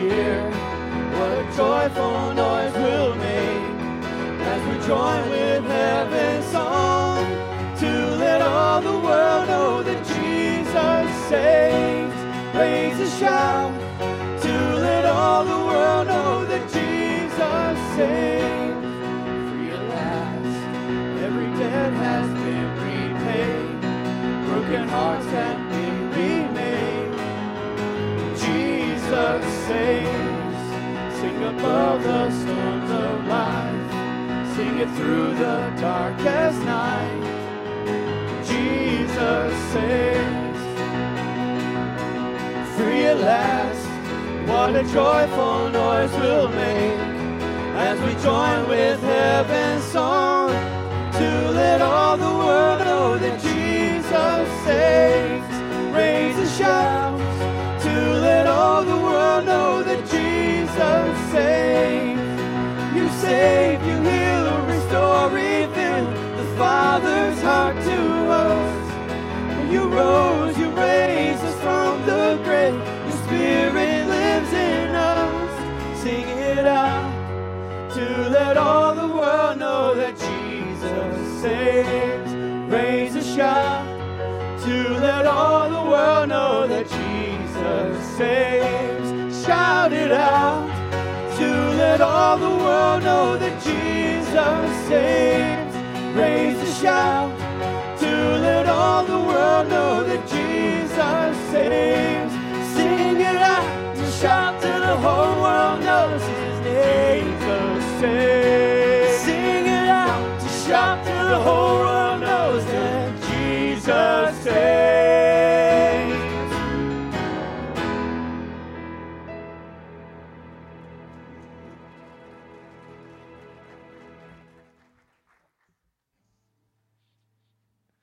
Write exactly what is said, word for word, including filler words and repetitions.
hear what a joyful noise we'll make as we join with heaven's song to let all the world know that Jesus saves. Raise a shout to let all the world know that Jesus saves. Free at last, every debt has been repaid, broken hearts have been remade. Jesus saves. Sing above the storms of life, sing it through the darkest night. Jesus saves. Free at last, what a joyful noise we'll make as we join with heaven's song to let all the world know that Jesus saves. Raise a shout to let all the world know that Jesus saves. You save, you heal, restore, reveal the Father's heart to us. You rose, you raised us from the grave. Your Spirit lives in us. Sing it out to let all the world know that Jesus saves. Raise a shout to let all the world know that Jesus saves. Shout it out to let all the world know that Jesus saves. Raise a shout